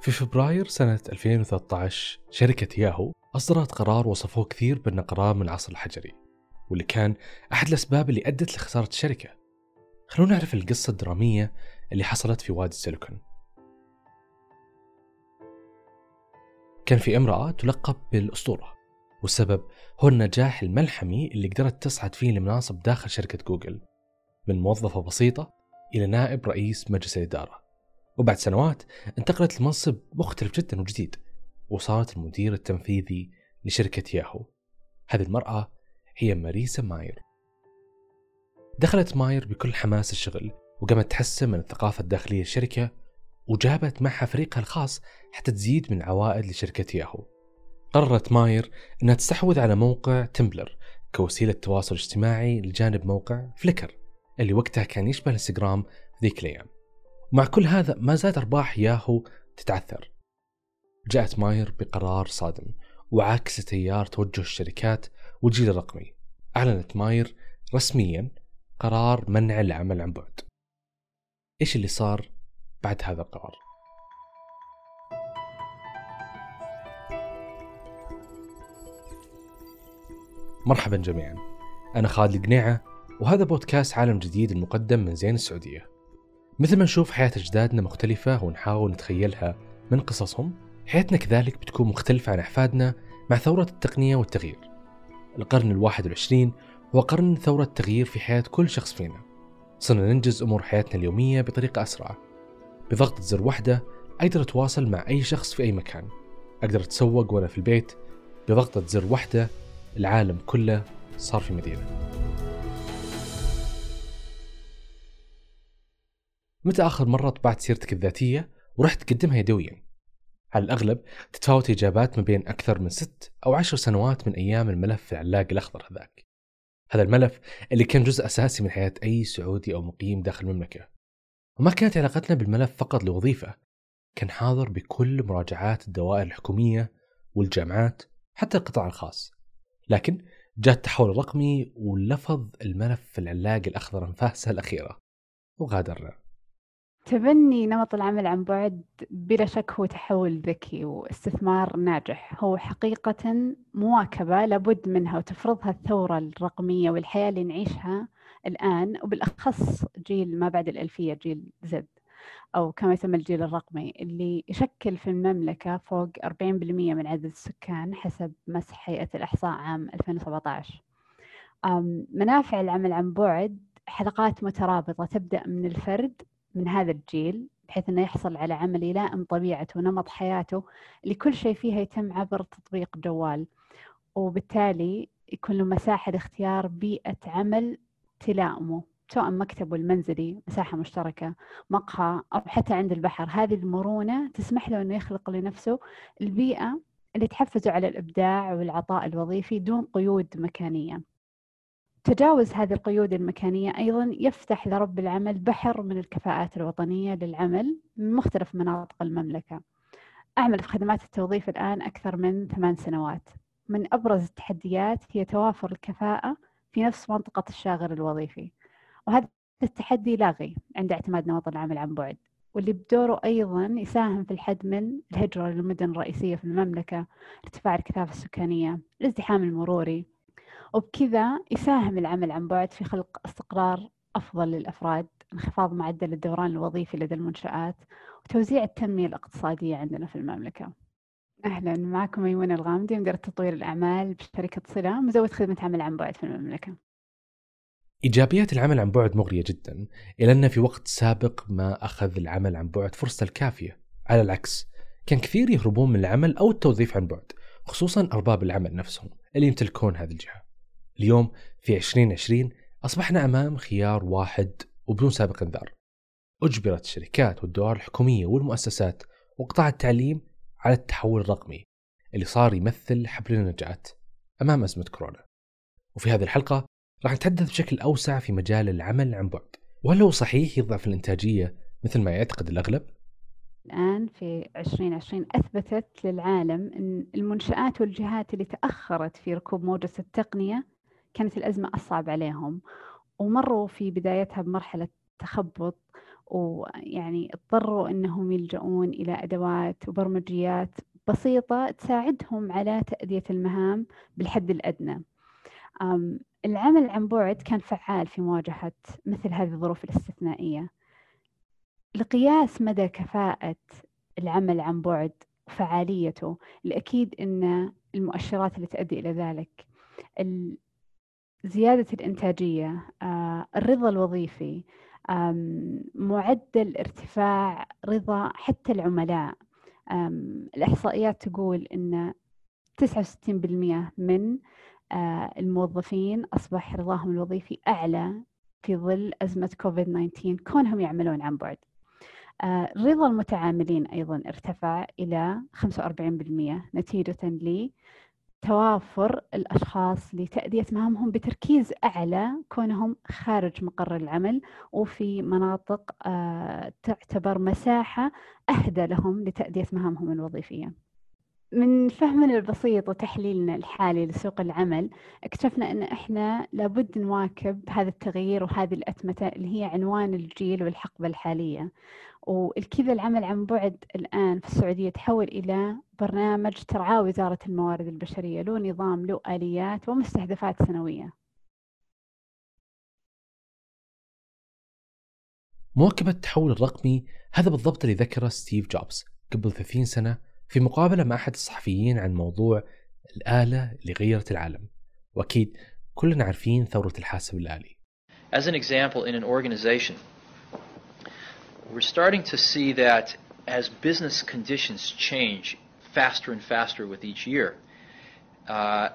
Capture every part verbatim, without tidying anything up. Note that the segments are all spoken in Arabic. في فبراير سنة ألفين وثلاثة عشر شركة ياهو أصدرت قرار وصفوه كثير بأنه قرار من العصر الحجري، واللي كان أحد الأسباب اللي أدت لخسارة الشركة. خلونا نعرف القصة الدرامية اللي حصلت في وادي السيليكون. كان في امرأة تلقب بالأسطورة، والسبب هو النجاح الملحمي اللي قدرت تصعد فيه لمناصب داخل شركة جوجل، من موظفة بسيطة إلى نائب رئيس مجلس الإدارة، وبعد سنوات انتقلت لمنصب مختلف جدا وجديد، وصارت المدير التنفيذي لشركة ياهو. هذه المرأة هي ماريسا ماير. دخلت ماير بكل حماس الشغل، وقامت تحسن من الثقافة الداخلية للشركة، وجابت معها فريقها الخاص حتى تزيد من عوائد لشركة ياهو. قررت ماير أنها تستحوذ على موقع تيمبلر كوسيلة تواصل اجتماعي لجانب موقع فليكر اللي وقتها كان يشبه الانستغرام ذيك الأيام. ومع كل هذا ما زاد أرباح ياهو تتعثر. جاءت ماير بقرار صادم وعكس تيار توجه الشركات والجيل الرقمي. أعلنت ماير رسميا قرار منع العمل عن بعد. إيش اللي صار بعد هذا القرار؟ مرحبا جميعا، أنا خالد القنيعة، وهذا بودكاست عالم جديد المقدم من زين السعودية. مثل ما نشوف حياة أجدادنا مختلفة ونحاول نتخيلها من قصصهم، حياتنا كذلك بتكون مختلفة عن أحفادنا مع ثورة التقنية والتغيير. القرن الواحد والعشرين هو قرن ثورة تغيير في حياة كل شخص فينا. صرنا ننجز أمور حياتنا اليومية بطريقة أسرع. بضغطة زر واحدة أقدر أتواصل مع أي شخص في أي مكان، أقدر أتسوق وأنا في البيت. بضغطة زر واحدة العالم كله صار في مدينة. متى آخر مرة طبعت سيرتك الذاتية ورحت تقدمها يدويا؟ على الأغلب تتفاوت إجابات ما بين أكثر من ست أو عشر سنوات من أيام الملف العلاق الأخضر هذاك. هذا الملف اللي كان جزء أساسي من حياة أي سعودي أو مقيم داخل المملكة، وما كانت علاقتنا بالملف فقط لوظيفة، كان حاضر بكل مراجعات الدوائر الحكومية والجامعات حتى القطاع الخاص. لكن جاء التحول الرقمي ولفظ الملف العلاق الأخضر انفاسه الأخيرة وغادرنا. تبني نمط العمل عن بعد بلا شك هو تحول ذكي واستثمار ناجح، هو حقيقة مواكبة لابد منها وتفرضها الثورة الرقمية والحياة اللي نعيشها الآن، وبالأخص جيل ما بعد الألفية، جيل زد أو كما يسمى الجيل الرقمي، اللي يشكل في المملكة فوق أربعين بالمئة من عدد السكان حسب مسح هيئة الإحصاء عام ألفين وسبعة عشر. منافع العمل عن بعد حلقات مترابطة تبدأ من الفرد من هذا الجيل، بحيث أنه يحصل على عمل يلائم طبيعته ونمط حياته اللي كل شيء فيها يتم عبر تطبيق جوال، وبالتالي يكون له مساحة لاختيار بيئة عمل تلائمه، سواء مكتبه المنزلي، مساحة مشتركة، مقهى، أو حتى عند البحر. هذه المرونة تسمح له أنه يخلق لنفسه البيئة اللي تحفزه على الإبداع والعطاء الوظيفي دون قيود مكانية. تجاوز هذه القيود المكانية أيضاً يفتح لرب العمل بحر من الكفاءات الوطنية للعمل من مختلف مناطق المملكة. أعمل في خدمات التوظيف الآن أكثر من ثمان سنوات. من أبرز التحديات هي توافر الكفاءة في نفس منطقة الشاغر الوظيفي، وهذا التحدي لاغي عند اعتماد نمط العمل عن بعد، واللي بدوره أيضاً يساهم في الحد من الهجرة للمدن الرئيسية في المملكة، ارتفاع الكثافة السكانية، الازدحام المروري، وبكذا يساهم العمل عن بعد في خلق استقرار أفضل للأفراد، انخفاض معدل الدوران الوظيفي لدى المنشآت، وتوزيع التنمية الاقتصادية عندنا في المملكة. أهلا، معكم أيمن الغامدي، مدير تطوير الأعمال بشركة صلة، مزود خدمة عمل عن بعد في المملكة. إيجابيات العمل عن بعد مغرية جدا، إلا أن في وقت سابق ما أخذ العمل عن بعد فرصة الكافية. على العكس، كان كثير يهربون من العمل أو التوظيف عن بعد، خصوصا أرباب العمل نفسهم اللي يمتلكون هذه الجهة. اليوم في عشرين عشرين أصبحنا أمام خيار واحد وبدون سابق انذار. أجبرت الشركات والدوائر الحكومية والمؤسسات وقطاع التعليم على التحول الرقمي اللي صار يمثل حبل النجاة أمام أزمة كورونا. وفي هذه الحلقة راح نتحدث بشكل أوسع في مجال العمل عن بعد، وهل هو صحيح يضعف الإنتاجية مثل ما يعتقد الأغلب؟ الآن في عشرين عشرين أثبتت للعالم أن المنشآت والجهات اللي تأخرت في ركوب موجة التقنية كانت الأزمة أصعب عليهم، ومروا في بدايتها بمرحلة تخبط ويعني اضطروا أنهم يلجؤون إلى أدوات وبرمجيات بسيطة تساعدهم على تأدية المهام بالحد الأدنى. العمل عن بعد كان فعال في مواجهة مثل هذه الظروف الاستثنائية. لقياس مدى كفاءة العمل عن بعد وفعاليته، الأكيد أن المؤشرات اللي تؤدي إلى ذلك زيادة الإنتاجية، الرضا الوظيفي، معدل ارتفاع رضا حتى العملاء. الإحصائيات تقول أن تسعة وستين بالمئة من الموظفين أصبح رضاهم الوظيفي أعلى في ظل أزمة كوفيد تسعة عشر كونهم يعملون عن بعد. رضا المتعاملين أيضا ارتفع إلى خمسة وأربعين بالمئة نتيجة لتوافر الأشخاص لتأدية مهامهم بتركيز أعلى كونهم خارج مقر العمل وفي مناطق تعتبر مساحة أهدى لهم لتأدية مهامهم الوظيفية. من فهمنا البسيط وتحليلنا الحالي لسوق العمل، اكتشفنا أن إحنا لابد نواكب هذا التغيير وهذه الأتمتة اللي هي عنوان الجيل والحقبة الحالية. والكذا العمل عن بعد الآن في السعودية تحول إلى برنامج ترعاه وزارة الموارد البشرية، له نظام، له آليات ومستهدفات سنوية. مواكبة التحول الرقمي، هذا بالضبط اللي ذكره ستيف جوبز قبل ثلاثين سنة في مقابلة مع أحد الصحفيين عن موضوع الآلة اللي غيرت العالم. وأكيد كلنا عارفين ثورة الحاسب الآلي. As an example, in an organization, we're starting to see that as business conditions change faster and faster with each year, uh,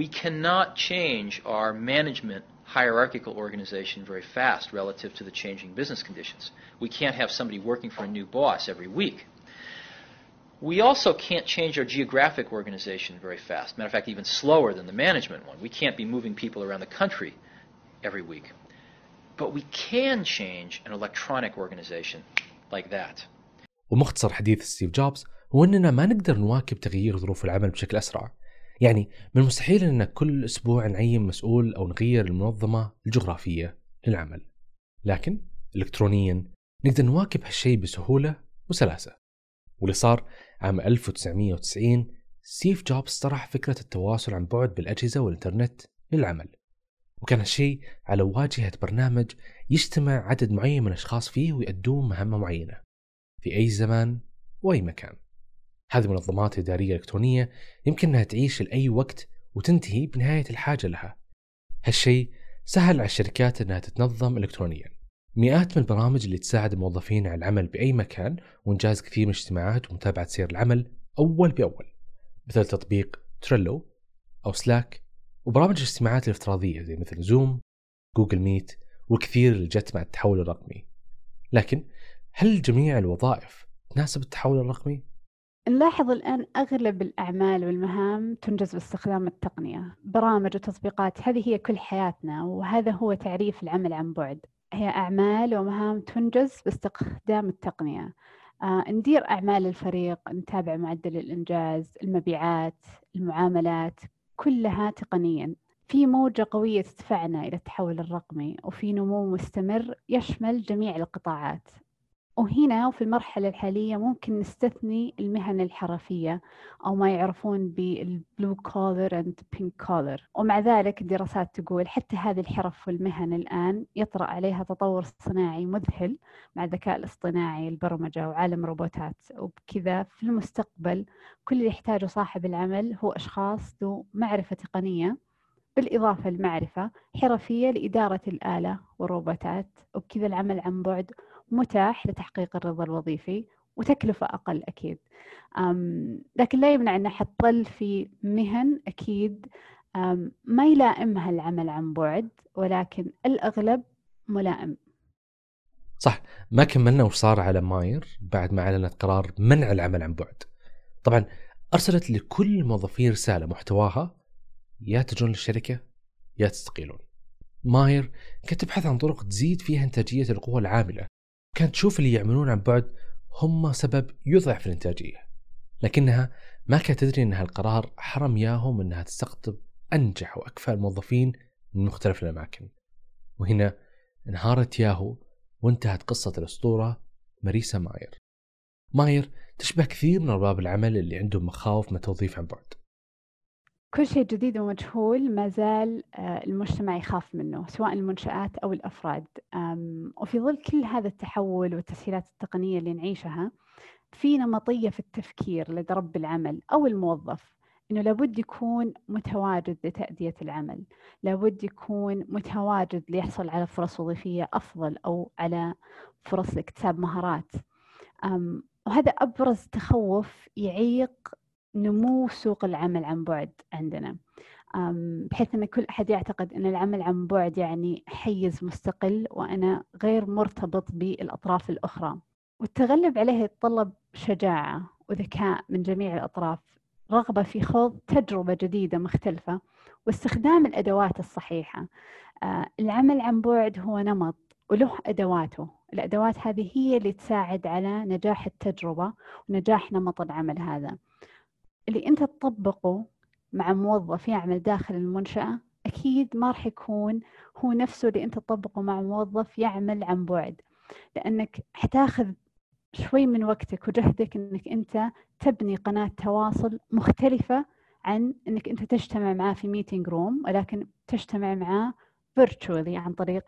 we cannot change our management hierarchical organization very fast relative to the changing business conditions. We can't have somebody working for a new boss every week. We also can't change our geographic organization very fast. Matter of fact, even slower than the management one. We can't be moving people around the country every week. But we can change an electronic organization like that. ومختصر حديث ستيف جوبز هو أننا ما نقدر نواكب تغيير ظروف العمل بشكل أسرع. يعني من المستحيل أن كل أسبوع نعين مسؤول أو نغير المنظمة الجغرافية للعمل. لكن إلكترونياً نقدر نواكب هالشيء بسهولة وسلاسة. واللي صار عام ألف وتسعمية وتسعين ستيف جوبز طرح فكرة التواصل عن بعد بالأجهزة والإنترنت للعمل، وكان هالشيء على واجهة برنامج يجتمع عدد معين من الأشخاص فيه ويؤدون مهمة معينة في أي زمان وأي مكان. هذه المنظمات الإدارية الإلكترونية يمكن أنها تعيش لأي وقت وتنتهي بنهاية الحاجة لها. هالشيء سهل على الشركات أنها تتنظم إلكترونياً. مئات من البرامج اللي تساعد الموظفين على العمل بأي مكان وإنجاز كثير من الاجتماعات ومتابعة سير العمل أول بأول، مثل تطبيق تريلو أو سلاك، وبرامج الاجتماعات الافتراضية زي مثل زوم، جوجل ميت، والكثير اللي جت مع التحول الرقمي. لكن هل جميع الوظائف تناسب التحول الرقمي؟ نلاحظ الآن أغلب الأعمال والمهام تنجز باستخدام التقنية، برامج وتطبيقات. هذه هي كل حياتنا، وهذا هو تعريف العمل عن بعد، هي أعمال ومهام تنجز باستخدام التقنية. آه، ندير أعمال الفريق، نتابع معدل الإنجاز، المبيعات، المعاملات، كلها تقنياً. في موجة قوية تدفعنا إلى التحول الرقمي وفي نمو مستمر يشمل جميع القطاعات. وهنا وفي المرحلة الحالية ممكن نستثني المهن الحرفية أو ما يعرفون بالبلو كولر and pink collar، ومع ذلك الدراسات تقول حتى هذه الحرف والمهن الآن يطرأ عليها تطور صناعي مذهل مع الذكاء الاصطناعي، البرمجة وعالم الروبوتات. وبكذا في المستقبل كل اللي يحتاجه صاحب العمل هو أشخاص ذو معرفة تقنية بالإضافة لمعرفة حرفية لإدارة الآلة والروبوتات، وبكذا العمل عن بعد متاح لتحقيق الرضا الوظيفي وتكلفة أقل أكيد. لكن لا يمنع أنها حتظل في مهن أكيد ما يلائمها العمل عن بعد، ولكن الأغلب ملائم. صح، ما كملنا وش صار على ماير بعد ما أعلنت قرار منع العمل عن بعد. طبعا أرسلت لكل موظفين رسالة محتواها يا تجون للشركة يا تستقيلون. ماير كانت تبحث عن طرق تزيد فيها إنتاجية القوى العاملة، كانت تشوف اللي يعملون عن بعد هم سبب يضعف الإنتاجية، لكنها ما كانت تدري أن هالقرار حرم ياهو من أنها تستقطب أنجح وأكفأ الموظفين من مختلف الأماكن. وهنا انهارت ياهو وانتهت قصة الأسطورة ماريسا ماير. ماير تشبه كثير من أرباب العمل اللي عندهم مخاوف من التوظيف عن بعد. كل شيء جديد ومجهول ما زال المجتمع يخاف منه، سواء المنشآت أو الأفراد. وفي ظل كل هذا التحول والتسهيلات التقنية اللي نعيشها، في نمطية في التفكير لدى رب العمل أو الموظف، إنه لابد يكون متواجد لتأدية العمل، لابد يكون متواجد ليحصل على فرص وظيفية أفضل أو على فرص لاكتساب مهارات. وهذا أبرز تخوف يعيق نمو سوق العمل عن بعد عندنا، بحيث أن كل أحد يعتقد أن العمل عن بعد يعني حيز مستقل وأنا غير مرتبط بالأطراف الأخرى، والتغلب عليه يتطلب شجاعة وذكاء من جميع الأطراف، رغبة في خوض تجربة جديدة مختلفة واستخدام الأدوات الصحيحة. العمل عن بعد هو نمط وله أدواته، الأدوات هذه هي اللي تساعد على نجاح التجربة ونجاح نمط العمل هذا. اللي أنت تطبقه مع موظف يعمل داخل المنشأة أكيد ما رح يكون هو نفسه اللي أنت تطبقه مع موظف يعمل عن بعد، لأنك حتاخذ شوي من وقتك وجهدك أنك أنت تبني قناة تواصل مختلفة عن أنك أنت تجتمع معاه في ميتينج روم، ولكن تجتمع معاه فيرتشولي عن طريق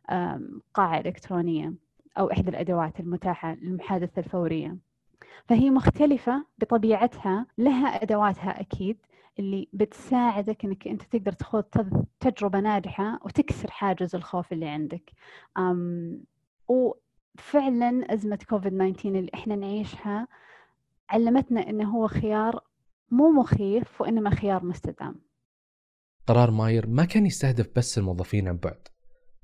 قاعة إلكترونية أو إحدى الأدوات المتاحة للمحادثة الفورية. فهي مختلفة بطبيعتها، لها أدواتها أكيد اللي بتساعدك أنك أنت تقدر تخوض تجربة ناجحة وتكسر حاجز الخوف اللي عندك. وفعلا أزمة كوفيد تسعة عشر اللي إحنا نعيشها علمتنا أنه هو خيار مو مخيف وإنما خيار مستدام. قرار ماير ما كان يستهدف بس الموظفين عن بعد،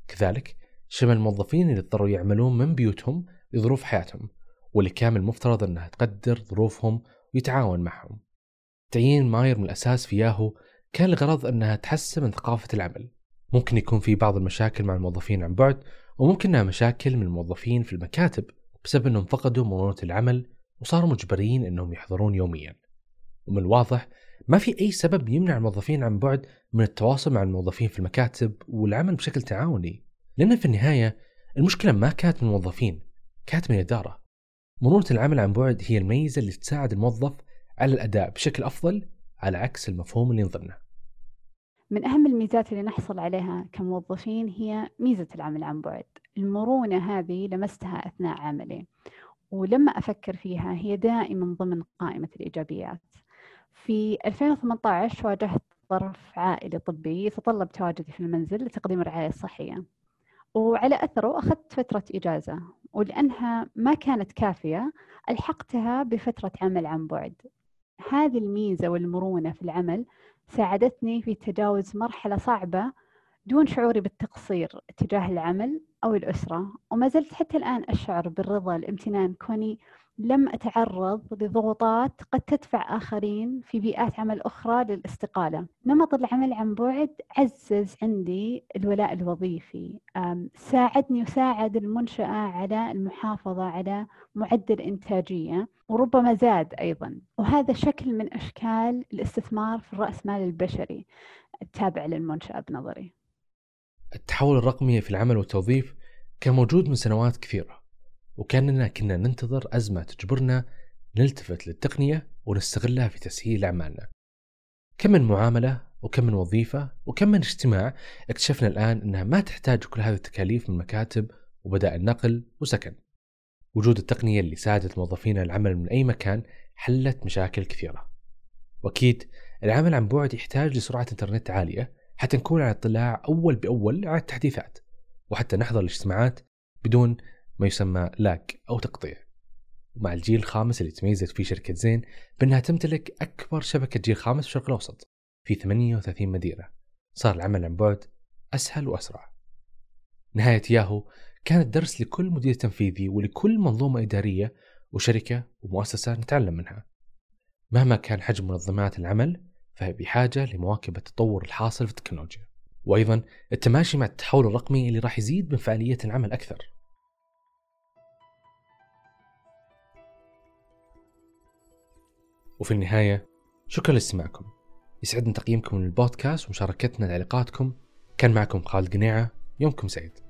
كذلك شمل الموظفين اللي اضطروا يعملون من بيوتهم لظروف حياتهم، واللي كان المفترض أنها تقدر ظروفهم ويتعاون معهم. تعيين ماير من الأساس في ياهو كان الغرض أنها تحسن من ثقافة العمل. ممكن يكون في بعض المشاكل مع الموظفين عن بعد، وممكنها مشاكل من الموظفين في المكاتب بسبب أنهم فقدوا مرونة العمل وصاروا مجبرين أنهم يحضرون يوميا. ومن الواضح ما في أي سبب يمنع الموظفين عن بعد من التواصل مع الموظفين في المكاتب والعمل بشكل تعاوني، لأن في النهاية المشكلة ما كانت من الموظفين، كانت من الإدارة. مرونة العمل عن بعد هي الميزة اللي تساعد الموظف على الأداء بشكل أفضل، على عكس المفهوم اللي نظنه. من أهم الميزات اللي نحصل عليها كموظفين هي ميزة العمل عن بعد. المرونة هذه لمستها أثناء عملي، ولما أفكر فيها هي دائما ضمن قائمة الإيجابيات. في ألفين وثمانية عشر واجهت ظرف عائلي طبي يتطلب تواجدي في المنزل لتقديم الرعاية الصحية، وعلى أثره أخذت فترة إجازة، ولأنها ما كانت كافية ألحقتها بفترة عمل عن بعد. هذه الميزة والمرونة في العمل ساعدتني في تجاوز مرحلة صعبة دون شعوري بالتقصير تجاه العمل أو الأسرة، وما زلت حتى الآن أشعر بالرضا والامتنان كوني لم أتعرض لضغوطات قد تدفع آخرين في بيئات عمل أخرى للاستقالة. نمط العمل عن بعد عزز عندي الولاء الوظيفي، ساعدني وساعد المنشأة على المحافظة على معدل إنتاجية وربما زاد أيضا، وهذا شكل من أشكال الاستثمار في الرأسمال البشري التابع للمنشأة بنظري. التحول الرقمي في العمل والتوظيف كان موجود من سنوات كثيرة، وكاننا كنا ننتظر أزمة تجبرنا نلتفت للتقنية ونستغلها في تسهيل أعمالنا. كم من معاملة وكم من وظيفة وكم من اجتماع اكتشفنا الآن أنها ما تحتاج كل هذه التكاليف من مكاتب وبدائل نقل وسكن. وجود التقنية اللي ساعدت موظفينا العمل من أي مكان حلت مشاكل كثيرة. وأكيد العمل عن بعد يحتاج لسرعة إنترنت عالية حتى نكون على اطلاع أول بأول على التحديثات، وحتى نحضر الاجتماعات بدون ما يسمى لاك أو تقطيع. ومع الجيل الخامس اللي تميزت فيه شركة زين بأنها تمتلك أكبر شبكة جيل خامس في الشرق الأوسط في ثمانية وثلاثين مدينة، صار العمل عن بعد أسهل وأسرع. نهاية ياهو كانت درس لكل مدير تنفيذي ولكل منظومة إدارية وشركة ومؤسسة نتعلم منها. مهما كان حجم منظمات العمل فهي بحاجة لمواكبة التطور الحاصل في التكنولوجيا، وأيضا التماشي مع التحول الرقمي اللي راح يزيد من فعالية العمل أكثر. وفي النهاية شكرا لاستماعكم، يسعدنا تقييمكم للبودكاست ومشاركتنا تعليقاتكم. كان معكم خالد القنيعة، يومكم سعيد.